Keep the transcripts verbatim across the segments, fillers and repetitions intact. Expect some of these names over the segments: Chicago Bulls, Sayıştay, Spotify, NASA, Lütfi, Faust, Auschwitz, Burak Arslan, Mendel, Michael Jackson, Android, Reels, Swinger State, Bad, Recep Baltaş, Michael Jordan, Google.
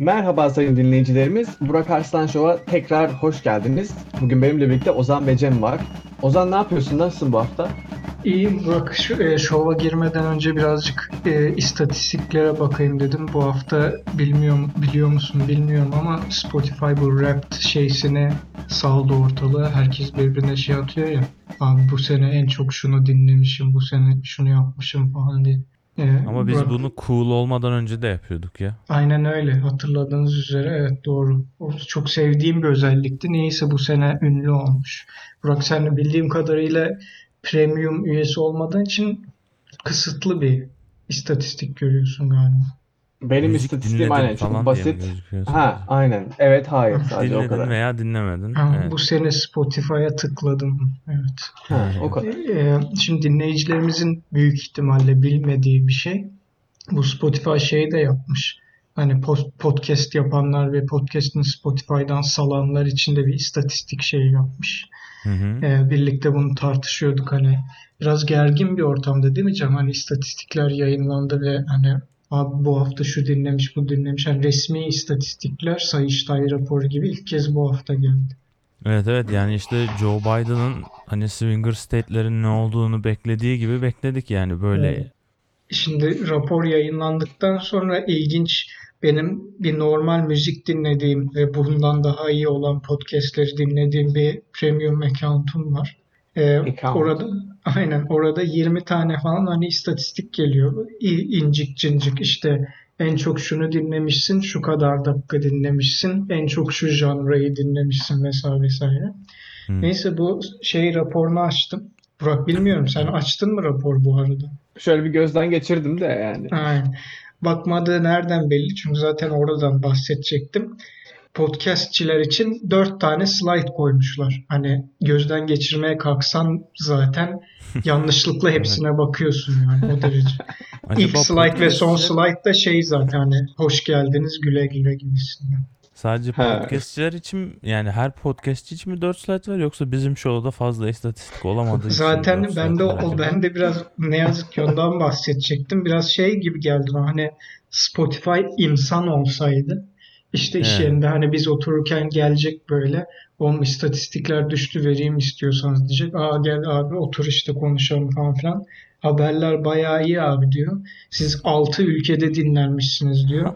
Merhaba sayın dinleyicilerimiz. Burak Arslan Show'a tekrar hoş geldiniz. Bugün benimle birlikte Ozan ve Cem var. Ozan ne yapıyorsun? Nasılsın bu hafta? İyiyim Burak. Show'a girmeden önce birazcık e, istatistiklere bakayım dedim. Bu hafta bilmiyorum, biliyor musun bilmiyorum ama Spotify Wrapped şeysini saldı ortalığı. Herkes birbirine şey atıyor ya. Abi bu sene en çok şunu dinlemişim, bu sene şunu yapmışım falan diye. Ee, Ama biz Burak... bunu cool olmadan önce de yapıyorduk ya. Aynen öyle. Hatırladığınız üzere evet doğru. O çok sevdiğim bir özellikti. Neyse bu sene ünlü olmuş. Burak sen de bildiğim kadarıyla premium üyesi olmadan için kısıtlı bir istatistik görüyorsun galiba. Benim müzik istatistiğim aynen çok basit. Ha aynen. Evet hayır sadece o kadar. Dinledin veya dinlemedin. Ha, evet. Bu sene Spotify'a tıkladım. Evet. Ha, o kadar. Ee, şimdi dinleyicilerimizin büyük ihtimalle bilmediği bir şey. Bu Spotify şeyi de yapmış. Hani podcast yapanlar ve podcast'ini Spotify'dan salanlar için de bir istatistik şeyi yapmış. Hı hı. Ee, birlikte bunu tartışıyorduk hani. Biraz gergin bir ortamda değil mi Cem? Hani istatistikler yayınlandı ve hani abi bu hafta şu dinlemiş, bu dinlemiş. Yani resmi istatistikler, Sayıştay raporu gibi ilk kez bu hafta geldi. Evet evet yani işte Joe Biden'ın hani Swinger State'lerin ne olduğunu beklediği gibi bekledik yani böyle. Evet. Şimdi rapor yayınlandıktan sonra ilginç benim bir normal müzik dinlediğim ve bundan daha iyi olan podcastleri dinlediğim bir premium account'um var. Ee, orada aynen orada yirmi tane falan hani istatistik geliyor. İncik cincik işte en çok şunu dinlemişsin, şu kadar dakika dinlemişsin, en çok şu janrayı dinlemişsin vesaire vesaire. Hmm. Neyse bu şey raporunu açtım. Burak bilmiyorum sen açtın mı rapor bu arada? Şöyle bir gözden geçirdim de yani. Aynen. Bakmadığı nereden belli çünkü zaten oradan bahsedecektim. Podcastçiler için dört tane slide koymuşlar. Hani gözden geçirmeye kalksan zaten yanlışlıkla hepsine bakıyorsun yani o derece. İlk slide ve son slide da şey zaten hani hoş geldiniz güle güle gibisinden. Sadece podcastçiler için yani her podcastçi için mi dört slide var yoksa bizim şovda fazla istatistik olamadığı zaten için ben de o ben de biraz ne yazık ki ondan bahsedecektim. Biraz şey gibi geldi hani Spotify insan olsaydı. İşte iş yerinde hani biz otururken gelecek böyle on istatistikler düştü vereyim istiyorsanız diyecek. Aa gel abi otur işte konuşalım falan filan. Haberler bayağı iyi abi diyor. Siz altı ülkede dinlenmişsiniz diyor.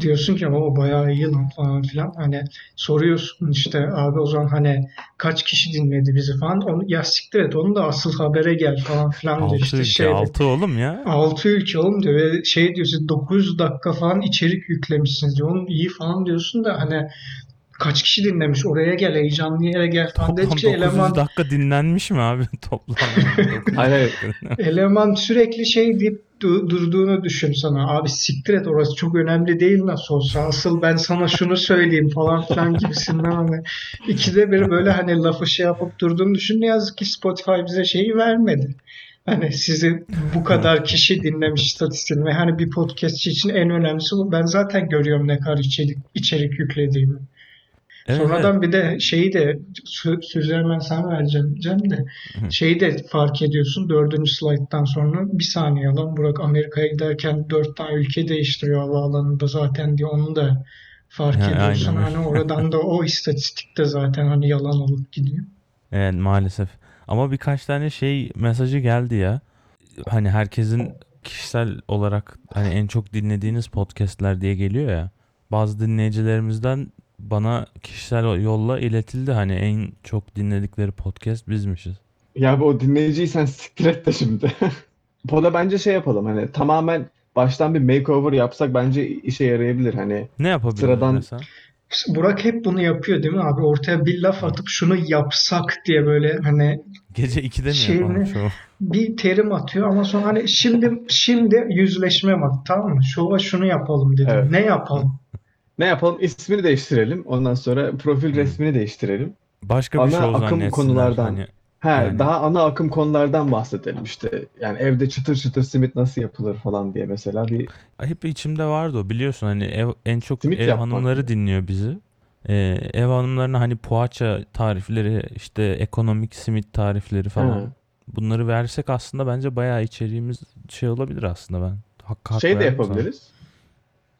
Diyorsun ki o bayağı iyi lan falan filan. Hani soruyorsun işte abi o zaman hani kaç kişi dinledi bizi falan. Onu, ya siktir et onu da asıl habere gel falan filan diyor. altı işte ülke şey, altı oğlum ya. altı ülke oğlum diyor ve şey diyor siz dokuz dakika falan içerik yüklemişsiniz diyor. Onu iyi falan diyorsun da hani kaç kişi dinlemiş oraya gel heyecanlı yere gel falan dedi ki eleman dakika dinlenmiş mi abi toplam? Hayır. Eleman sürekli şey deyip du- durduğunu düşün sana. Abi siktir et orası çok önemli değil nasıl olsa. Asıl ben sana şunu söyleyeyim falan filan gibisinden hani ikide bir böyle hani lafı şey yapıp durduğunu düşün. Ne yazık ki Spotify bize şeyi vermedi. Hani sizi bu kadar kişi dinlemiş istatistiğini ve hani bir podcastçi için en önemlisi bu. Ben zaten görüyorum ne kadar içerik, içerik yüklediğimi. Evet. Sonradan bir de şeyi de sözü hemen sana vereceğim Cem de şeyi de fark ediyorsun dördüncü slayttan sonra bir saniye lan Burak Amerika'ya giderken dört tane ülke değiştiriyor havaalanında zaten diye onu da fark yani ediyorsun aynen. Hani oradan da o istatistik de zaten hani yalan olup gidiyor. Evet maalesef ama birkaç tane şey mesajı geldi ya hani herkesin kişisel olarak hani en çok dinlediğiniz podcastler diye geliyor ya bazı dinleyicilerimizden bana kişisel yolla iletildi hani en çok dinledikleri podcast bizmişiz. Ya bu dinleyiciyi sen siktir et de şimdi. Poda bence şey yapalım hani tamamen baştan bir makeover yapsak bence işe yarayabilir hani. Ne yapabiliriz sıradan... mesela? Burak hep bunu yapıyor değil mi abi? Ortaya bir laf atıp şunu yapsak diye böyle hani gece ikide mi şeyini, yapalım şov? Bir terim atıyor ama sonra hani şimdi şimdi yüzleşme var tamam mı? Şova şunu yapalım dedi. Evet. Ne yapalım? Ne yapalım? İsmini değiştirelim. Ondan sonra profil hmm. resmini değiştirelim. Başka ana bir şey olacak. Ana akım konulardan. Hani, he, yani. Daha ana akım konulardan bahsedelim işte. Yani evde çıtır çıtır simit nasıl yapılır falan diye mesela bir. Hep içimde vardı o biliyorsun hani ev, en çok simit ev hanımları yani. Dinliyor bizi. Ee, ev hanımlarına hani poğaça tarifleri, işte ekonomik simit tarifleri falan. He. Bunları versek aslında bence bayağı içeriğimiz şey olabilir aslında ben. Hak, hak şey de yapabiliriz. Sana.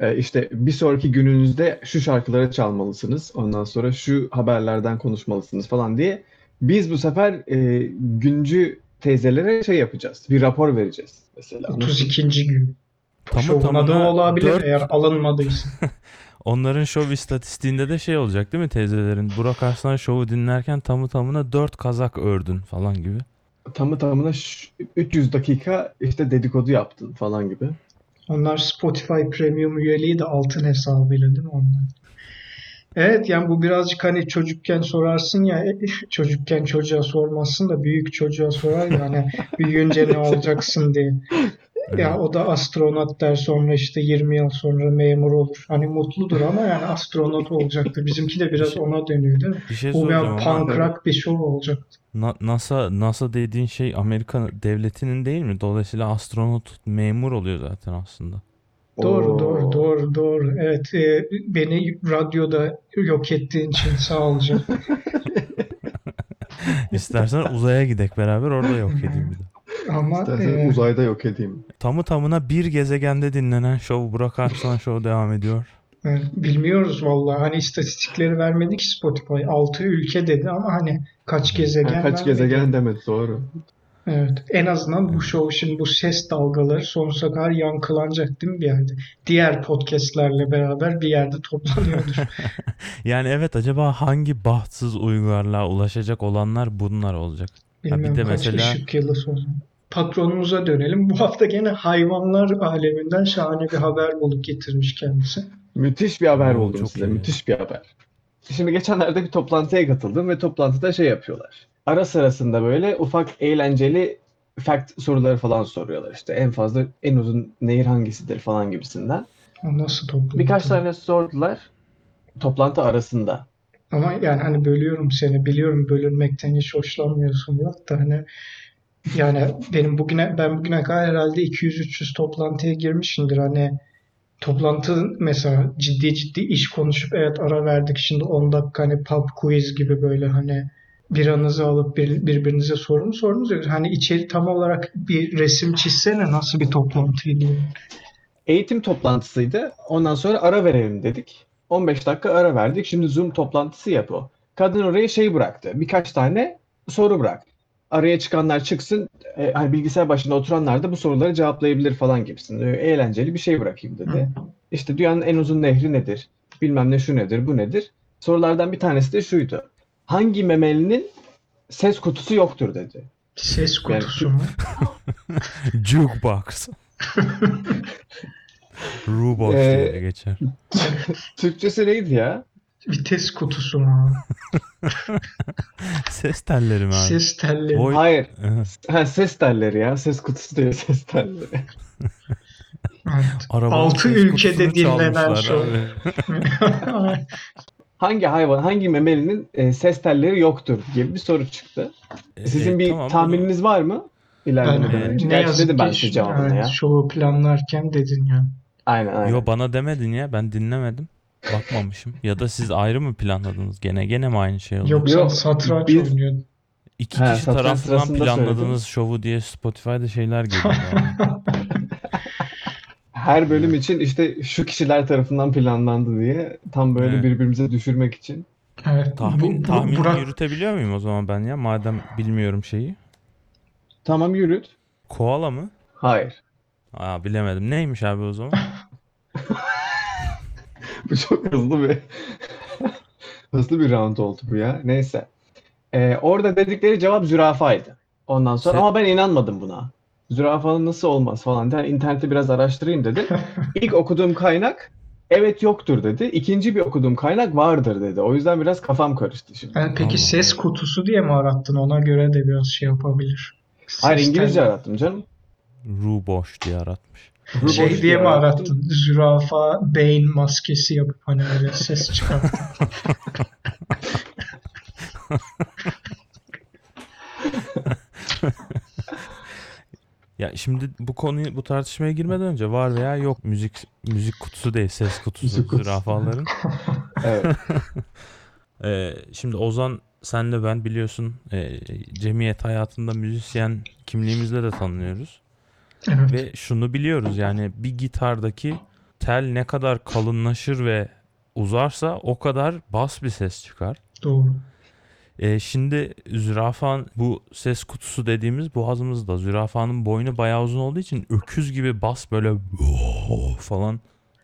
e, işte bir sonraki gününüzde şu şarkıları çalmalısınız, ondan sonra şu haberlerden konuşmalısınız falan diye biz bu sefer e, güncü teyzelere şey yapacağız, bir rapor vereceğiz mesela. otuz ikinci gün. Tamam, şovuna da olabilir dört... eğer alınmadıysa. Onların şov istatistiğinde de şey olacak değil mi teyzelerin? Burak Arslan şovu dinlerken tamı tamına dört kazak ördün falan gibi. Tamı tamına üç yüz dakika işte dedikodu yaptın falan gibi. Onlar Spotify Premium üyeliği de altın hesabıyla değil mi onlar? Evet, yani bu birazcık hani çocukken sorarsın ya, çocukken çocuğa sormazsın da büyük çocuğa sorar ya hani büyüyünce ne olacaksın diye. Ya o da astronot der, sonra işte yirmi yıl sonra memur olur. Hani mutludur ama yani astronot olacaktı. Bizimki de biraz ona dönüyor değil mi? Bir şey o bir pankrak bir şov olacaktı. Na- NASA NASA dediğin şey Amerika devletinin değil mi? Dolayısıyla astronot memur oluyor zaten aslında. Doğru Oo. doğru doğru doğru. Evet, e, beni radyoda yok ettiğin için sağ ol canım. İstersen uzaya gidek beraber, orada yok edeyim bir de. Ama İstersen e... uzayda yok edeyim. Tamı tamına bir gezegende dinlenen şov Burak Arslan şov devam ediyor. Bilmiyoruz vallahi. Hani istatistikleri vermedik Spotify. altı ülke dedi ama hani kaç gezegen ha, kaç vermedi. Gezegen demedi, doğru. Evet. En azından bu şov, şimdi bu ses dalgaları sonsuza kadar yankılanacak değil mi bir yerde? Diğer podcastlerle beraber bir yerde toplanıyordur. Yani evet, acaba hangi bahtsız uygarlığa ulaşacak olanlar bunlar olacak? Bilmiyorum, bir de kaç mesela... ışık yılı sonra. Patronumuza dönelim. Bu hafta gene hayvanlar aleminden şahane bir haber bulup getirmiş kendisi. Müthiş bir haber Oo, buldum size. Müthiş bir haber. Şimdi geçenlerde bir toplantıya katıldım ve toplantıda şey yapıyorlar. Ara sırasında böyle ufak eğlenceli fact soruları falan soruyorlar. İşte en fazla en uzun nehir hangisidir falan gibisinden. Nasıl toplantı? Birkaç tane sordular toplantı arasında. Ama yani hani bölüyorum seni, biliyorum bölünmekten hiç hoşlanmıyorsun Burak da hani yani benim bugüne ben bugüne kadar herhalde iki yüz üç yüz toplantıya girmişimdir hani toplantı mesela ciddi ciddi iş konuşup evet ara verdik şimdi on dakika hani pub quiz gibi böyle hani biranızı alıp bir, birbirinize sorun sorunuz yok hani içeri tam olarak bir resim çizsene nasıl bir toplantıydı. Eğitim toplantısıydı, ondan sonra ara verelim dedik. on beş dakika ara verdik. Şimdi Zoom toplantısı yap o. Kadın oraya şey bıraktı. Birkaç tane soru bırak. Araya çıkanlar çıksın. E, hani bilgisayar başında oturanlar da bu soruları cevaplayabilir falan gibisin. E, eğlenceli bir şey bırakayım dedi. İşte dünyanın en uzun nehri nedir? Bilmem ne şu nedir, bu nedir? Sorulardan bir tanesi de şuydu. Hangi memelinin ses kutusu yoktur dedi. Ses kutusu yani, mu? Jukebox. Rubox ee, diye geçer. Türkçesi neydi ya? Vites kutusu mu? Ses telleri mi abi? Ses telleri. Boy... Hayır. Ha, ses telleri ya. Ses kutusu değil, ses telleri. Altı ülkede dinlenen şov. Hangi hayvan, hangi memelinin e, ses telleri yoktur gibi bir soru çıktı. Sizin e, bir tamam, tahmininiz var mı? Ben, ne yazık ki ben şu, yani, şovu planlarken dedin ya. Aynen aynen. Yo, bana demedin ya, ben dinlemedim. Bakmamışım. Ya da siz ayrı mı planladınız? Gene gene mi aynı şey oldu? Yoksa Yok, satranç biz... oynuyordun. İki ha, kişi tarafından planladığınız söyledim. Şovu diye Spotify'da şeyler geliyor. Her bölüm için işte şu kişiler tarafından planlandı diye tam böyle evet. birbirimize düşürmek için. Evet. Tahmin, bu, bu, tahmin Burak... yürütebiliyor muyum o zaman ben ya? Madem bilmiyorum şeyi. Tamam, yürüt. Koala mı? Hayır. Aa, bilemedim. Neymiş abi o zaman? Bu çok hızlı bir hızlı bir round oldu bu ya. Neyse. Ee, orada dedikleri cevap zürafaydı. Ondan sonra Sen... ama ben inanmadım buna. Zürafanın nasıl olmaz falan. Yani internette biraz araştırayım dedi. İlk okuduğum kaynak evet yoktur dedi. İkinci bir okuduğum kaynak vardır dedi. O yüzden biraz kafam karıştı şimdi. Yani peki Allah. Ses kutusu diye mi arattın? Ona göre de biraz şey yapabilir. Hayır, İngilizce arattım canım. Ruboş diye aratmış. Ruboş şey diye, diye mi arattın? Zürafa beyin maskesi yapıp hani öyle ses çıkarttın. Ya şimdi bu konuyu, bu tartışmaya girmeden önce var veya yok müzik müzik kutusu değil, ses kutusu zürafaların. Evet. ee, şimdi Ozan, senle ben biliyorsun e, cemiyet hayatında müzisyen kimliğimizle de tanınıyoruz. Evet. Ve şunu biliyoruz yani bir gitardaki tel ne kadar kalınlaşır ve uzarsa o kadar bas bir ses çıkar. Doğru. E, şimdi zürafan, bu ses kutusu dediğimiz boğazımızda, zürafanın boynu bayağı uzun olduğu için öküz gibi bas böyle falan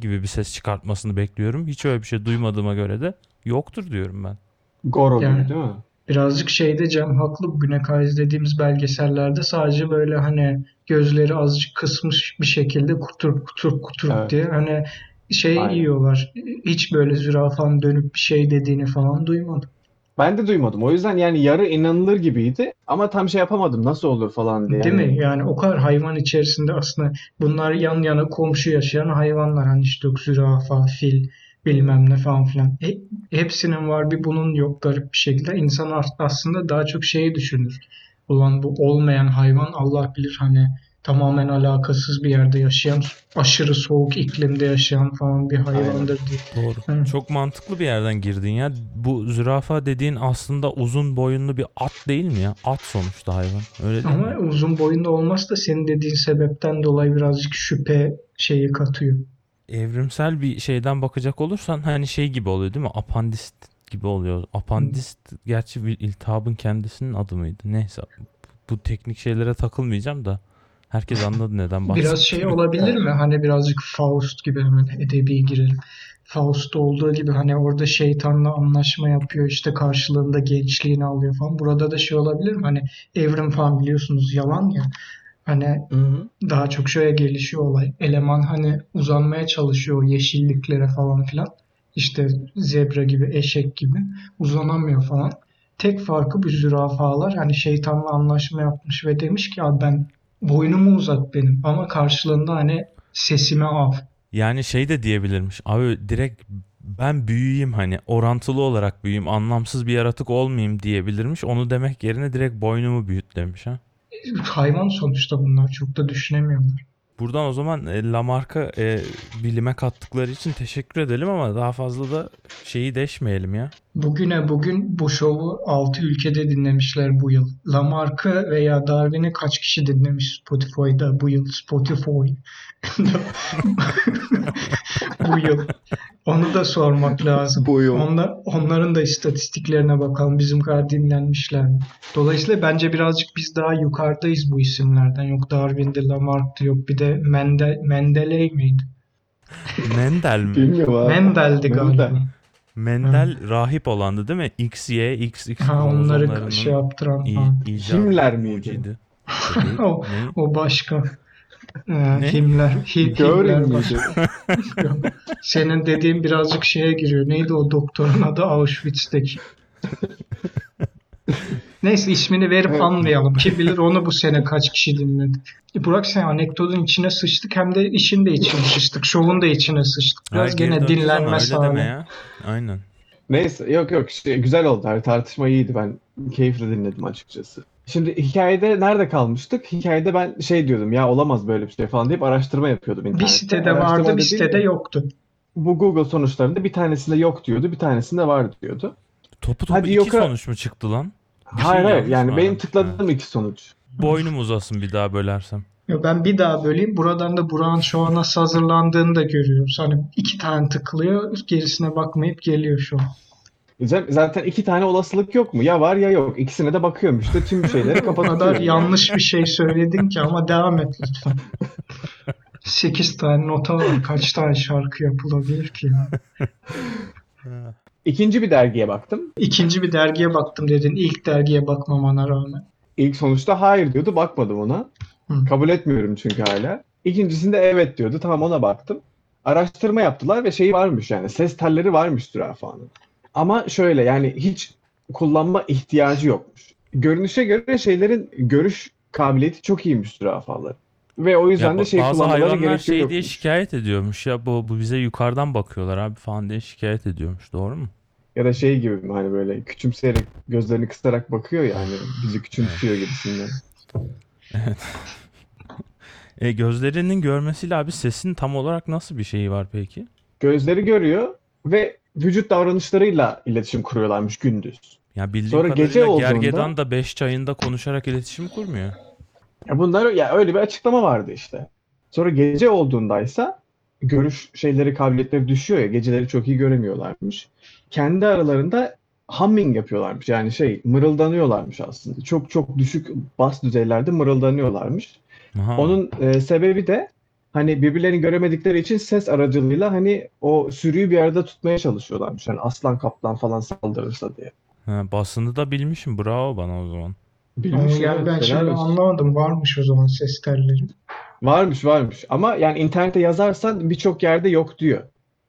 gibi bir ses çıkartmasını bekliyorum. Hiç öyle bir şey duymadığıma göre de yoktur diyorum ben. Goro yani, değil mi? Birazcık şeyde Cem haklı, bugüne kadar izlediğimiz belgesellerde sadece böyle hani gözleri azıcık kısmış bir şekilde kutur kutur kutur evet. diye hani şey Aynen. yiyorlar. Hiç böyle zürafanın dönüp bir şey dediğini falan duymadım. Ben de duymadım. O yüzden yani yarı inanılır gibiydi ama tam şey yapamadım, nasıl olur falan diye. Değil mi? Yani o kadar hayvan içerisinde aslında bunlar yan yana komşu yaşayan hayvanlar. Hani işte zürafa, fil, bilmem ne falan filan. E, hepsinin var, bir bunun yok, garip bir şekilde. İnsan aslında daha çok şeyi düşünür. Ulan bu olmayan hayvan, Allah bilir hani tamamen alakasız bir yerde yaşayan, aşırı soğuk iklimde yaşayan falan bir hayvandır diye. Doğru. Hı. Çok mantıklı bir yerden girdin ya. Bu zürafa dediğin aslında uzun boyunlu bir at değil mi ya? At sonuçta hayvan. Öyle değil Ama mi? Uzun boyunlu olmaz da senin dediğin sebepten dolayı birazcık şüphe şeyi katıyor. Evrimsel bir şeyden bakacak olursan hani şey gibi oluyor değil mi? Apandist gibi oluyor. Apandist Hı. gerçi bir iltihabın kendisinin adı mıydı? Neyse, bu teknik şeylere takılmayacağım da. Herkes anladı neden bahsediyor. Biraz şey olabilir mi? Hani birazcık Faust gibi, hemen edebi girelim. Faust olduğu gibi hani orada şeytanla anlaşma yapıyor, işte karşılığında gençliğini alıyor falan. Burada da şey olabilir mi? Hani evrim falan biliyorsunuz yalan ya. Hani Hı-hı. daha çok şöyle gelişiyor olay. Eleman hani uzanmaya çalışıyor yeşilliklere falan filan. İşte zebra gibi, eşek gibi uzanamıyor falan. Tek farkı bu zürafalar hani şeytanla anlaşma yapmış ve demiş ki abi ben boynumu uzat benim ama karşılığında hani sesime al. Yani şey de diyebilirmiş. Abi direkt ben büyüyeyim, hani orantılı olarak büyüyeyim, anlamsız bir yaratık olmayayım diyebilirmiş. Onu demek yerine direkt boynumu büyüt demiş ha. Hayvan sonuçta bunlar, çok da düşünemiyorlar. Buradan o zaman e, Lamarck'a e, bilime kattıkları için teşekkür edelim ama daha fazla da şeyi deşmeyelim ya. Bugüne bugün bu şovu altı ülkede dinlemişler bu yıl. Lamarck'ı veya Darwin'i kaç kişi dinlemiş Spotify'da bu yıl? Spotify. bu yıl. Onu da sormak lazım. Onlar, onların da istatistiklerine bakalım. Bizim kadar dinlenmişler mi? Dolayısıyla bence birazcık biz daha yukarıdayız bu isimlerden. Yok Darwin'di, Lamarck'tı, yok bir de Mendel, Mendeley miydi? Mendel mi? Mendel'di galiba. Mendel. Mendel ha. rahip olandı değil mi? X, Y, X, X. Ha, onları şey yaptıran. İ, Himler miydi? o, o başka. Ne? Himler. Him, Himler başka. Senin dediğin birazcık şeye giriyor. Neydi o doktorun adı? Auschwitz'teki. Neyse, ismini verip evet. anlayalım. Kim bilir onu bu sene kaç kişi dinledi. E Burak, sen anekdotun içine sıçtık hem de işin de içine sıçtık. Şovun da içine sıçtık. Biraz Ay, gene dinlenme sahne. Aynen. Neyse, yok yok işte, güzel oldu. Her tartışma iyiydi. Ben keyifle dinledim açıkçası. Şimdi hikayede nerede kalmıştık? Hikayede ben şey diyordum ya, olamaz böyle bir şey falan deyip araştırma yapıyordum internette. Bir sitede araştırma vardı, bir sitede yoktu. Bu Google sonuçlarında bir tanesinde yok diyordu, bir tanesinde var diyordu. Topu topu Hadi iki yok, sonuç mu çıktı lan? Bir hayır şey hayır yani benim abi. tıkladığım evet. iki sonuç. Boynum uzasın bir daha bölersem. Yo, ben bir daha böleyim. Buradan da Burak'ın şu an nasıl hazırlandığını da görüyorum. Hani iki tane tıklıyor, gerisine bakmayıp geliyor şu an. Zaten iki tane olasılık yok mu? Ya var ya yok. İkisine de bakıyorum işte, tüm şeyleri kapatıyorum. O kadar yanlış bir şey söyledin ki ama devam et lütfen. Sekiz tane nota var. Kaç tane şarkı yapılabilir ki ya? İkinci bir dergiye baktım. İkinci bir dergiye baktım dedin. İlk dergiye bakmamana rağmen. İlk sonuçta hayır diyordu. Bakmadım ona. Hı. Kabul etmiyorum çünkü hala. İkincisinde evet diyordu. Tamam, ona baktım. Araştırma yaptılar ve şeyi varmış yani. Ses telleri varmış zürafanın. Ama şöyle yani hiç kullanma ihtiyacı yokmuş. Görünüşe göre şeylerin görüş kabiliyeti çok iyiymiş zürafaların. Ve o yüzden ya, de şey kullanmaları gerekiyor. Bazı hayvanlar şey yokmuş diye şikayet ediyormuş ya. Bu, bu bize yukarıdan bakıyorlar abi falan diye şikayet ediyormuş. Doğru mu? Ya da şey gibi hani böyle küçümseyerek, gözlerini kısarak bakıyor ya hani bizi küçümsüyor gibisinden. Evet. e, gözlerinin görmesiyle abi sesin tam olarak nasıl bir şeyi var peki? Gözleri görüyor ve vücut davranışlarıyla iletişim kuruyorlarmış gündüz. Ya bildiğim Sonra kadarıyla gece olduğunda, gergedan da beş çayında konuşarak iletişim kurmuyor. Ya bunlar ya öyle bir açıklama vardı işte. Sonra gece olduğundaysa görüş şeyleri, kabiliyetleri düşüyor ya, geceleri çok iyi göremiyorlarmış. Kendi aralarında humming yapıyorlarmış, yani şey mırıldanıyorlarmış aslında. Çok çok düşük bas düzeylerde mırıldanıyorlarmış. Aha. Onun e, sebebi de hani birbirlerini göremedikleri için ses aracılığıyla hani o sürüyü bir arada tutmaya çalışıyorlarmış. Yani aslan kaplan falan saldırırsa diye. He, basını da bilmişim, bravo bana o zaman. Bilmiş yani, ben şimdi şey anlamadım, varmış o zaman ses telleri. Varmış varmış ama yani internette yazarsan birçok yerde yok diyor.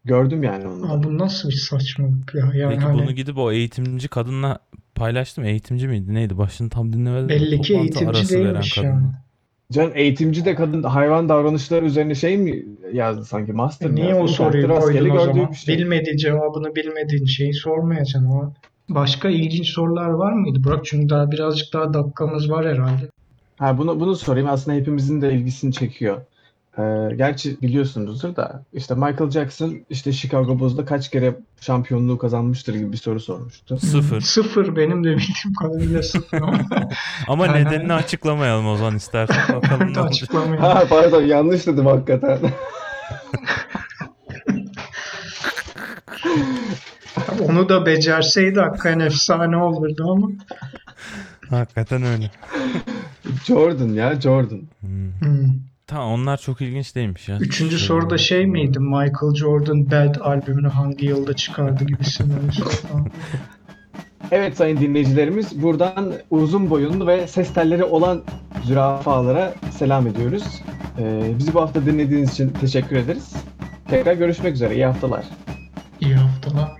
Gördüm yani onu. Aa, bu nasıl bir saçmalık ya. Yani peki hani... bunu gidip o eğitimci kadınla paylaştım. Eğitimci miydi neydi? Başını tam dinlemedim. Belli ki eğitimci değilmiş yani. Can eğitimci de kadın hayvan davranışları üzerine şey mi yazdı sanki? Master e niye yazdı? O soruyu koydun o zaman? Şey. Bilmediğin cevabını bilmediğin şeyi sormayacaksın ama. Başka ilginç sorular var mıydı Burak? Çünkü daha birazcık daha dakikamız var herhalde. Ha, bunu, bunu sorayım. Aslında hepimizin de ilgisini çekiyor. Ee, gerçi biliyorsunuzdur da işte Michael Jackson işte Chicago Bulls'da kaç kere şampiyonluğu kazanmıştır gibi bir soru sormuştu. Sıfır. Sıfır benim de bildiğim kadarıyla sıfır. Ama yani... nedenini açıklamayalım o zaman istersen. Bakalım ne olacak. Ha, pardon yanlış dedim hakikaten. Onu da becerseydi hakikaten efsane olurdu ama. Hakikaten öyle. Jordan ya Jordan. Hmm. Hmm. Tamam, onlar çok ilginç değilmiş ya. Üçüncü şey soruda oldu. Şey miydi? Michael Jordan Bad albümünü hangi yılda çıkardı gibisinden. Evet sayın dinleyicilerimiz, buradan uzun boyunlu ve ses telleri olan zürafalara selam ediyoruz. Ee, bizi bu hafta dinlediğiniz için teşekkür ederiz. Tekrar görüşmek üzere. İyi haftalar. İyi haftalar.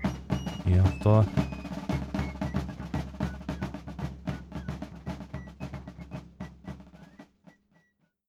İyi haftalar.